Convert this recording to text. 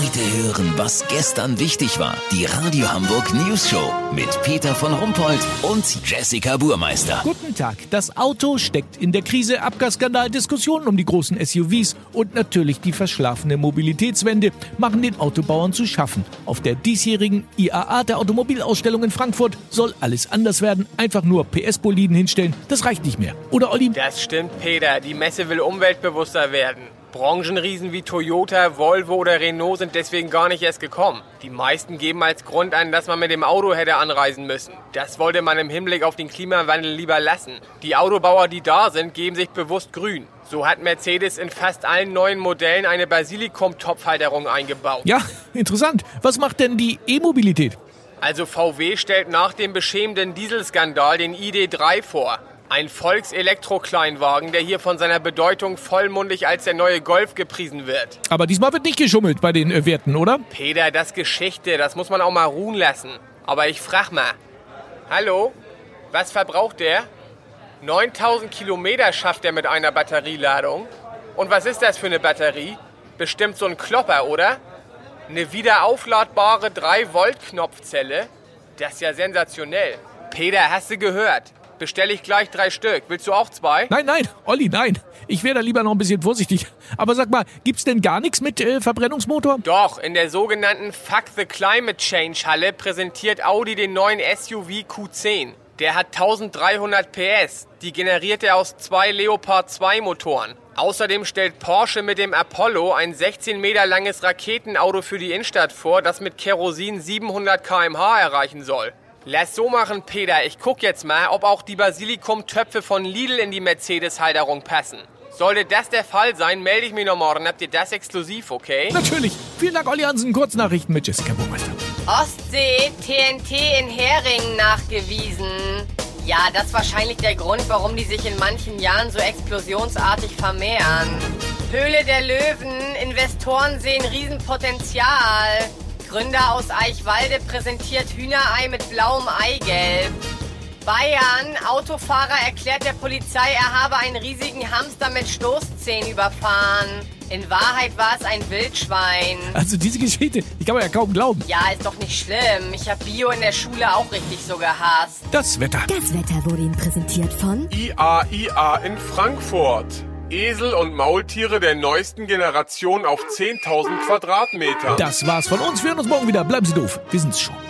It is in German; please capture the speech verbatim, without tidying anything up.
Heute hören, was gestern wichtig war. Die Radio Hamburg News Show mit Peter von Rumpold und Jessica Burmeister. Guten Tag. Das Auto steckt in der Krise, Abgasskandal, Diskussionen um die großen S U Vs und natürlich die verschlafene Mobilitätswende machen den Autobauern zu schaffen. Auf der diesjährigen I A A, der Automobilausstellung in Frankfurt, soll alles anders werden. Einfach nur P S-Boliden hinstellen, das reicht nicht mehr. Oder Olli? Das stimmt, Peter. Die Messe will umweltbewusster werden. Branchenriesen wie Toyota, Volvo oder Renault sind deswegen gar nicht erst gekommen. Die meisten geben als Grund an, dass man mit dem Auto hätte anreisen müssen. Das wollte man im Hinblick auf den Klimawandel lieber lassen. Die Autobauer, die da sind, geben sich bewusst grün. So hat Mercedes in fast allen neuen Modellen eine Basilikum-Topfhalterung eingebaut. Ja, interessant. Was macht denn die E-Mobilität? Also V W stellt nach dem beschämenden Dieselskandal den I D drei vor. Ein Volkselektrokleinwagen, der hier von seiner Bedeutung vollmundig als der neue Golf gepriesen wird. Aber diesmal wird nicht geschummelt bei den äh, Werten, oder? Peter, das Geschichte, das muss man auch mal ruhen lassen. Aber ich frag mal, hallo, was verbraucht der? neuntausend Kilometer schafft er mit einer Batterieladung. Und was ist das für eine Batterie? Bestimmt so ein Klopper, oder? Eine wiederaufladbare drei Volt Knopfzelle? Das ist ja sensationell. Peter, hast du gehört? Bestelle ich gleich drei Stück. Willst du auch zwei? Nein, nein, Olli, nein. Ich wäre da lieber noch ein bisschen vorsichtig. Aber sag mal, gibt's denn gar nichts mit äh, Verbrennungsmotor? Doch, in der sogenannten Fuck the Climate Change Halle präsentiert Audi den neuen S U V Q zehn. Der hat dreizehnhundert P S. Die generiert er aus zwei Leopard zwei Motoren. Außerdem stellt Porsche mit dem Apollo ein sechzehn Meter langes Raketenauto für die Innenstadt vor, das mit Kerosin siebenhundert Kilometer pro Stunde erreichen soll. Lass so machen, Peter. Ich guck jetzt mal, ob auch die Basilikumtöpfe von Lidl in die Mercedes-Halterung passen. Sollte das der Fall sein, melde ich mich noch morgen. Habt ihr das exklusiv, okay? Natürlich. Vielen Dank, Olli Hansen. Kurznachrichten mit Jessica Burmeister. Ostsee, T N T in Heringen nachgewiesen. Ja, das ist wahrscheinlich der Grund, warum die sich in manchen Jahren so explosionsartig vermehren. Höhle der Löwen. Investoren sehen Riesenpotenzial. Gründer aus Eichwalde präsentiert Hühnerei mit blauem Eigelb. Bayern, Autofahrer erklärt der Polizei, er habe einen riesigen Hamster mit Stoßzähnen überfahren. In Wahrheit war es ein Wildschwein. Also diese Geschichte, die kann man ja kaum glauben. Ja, ist doch nicht schlimm. Ich habe Bio in der Schule auch richtig so gehasst. Das Wetter. Das Wetter wurde Ihnen präsentiert von I A A in Frankfurt. Esel und Maultiere der neuesten Generation auf zehntausend Quadratmeter. Das war's von uns. Wir hören uns morgen wieder. Bleiben Sie doof. Wir sind's schon.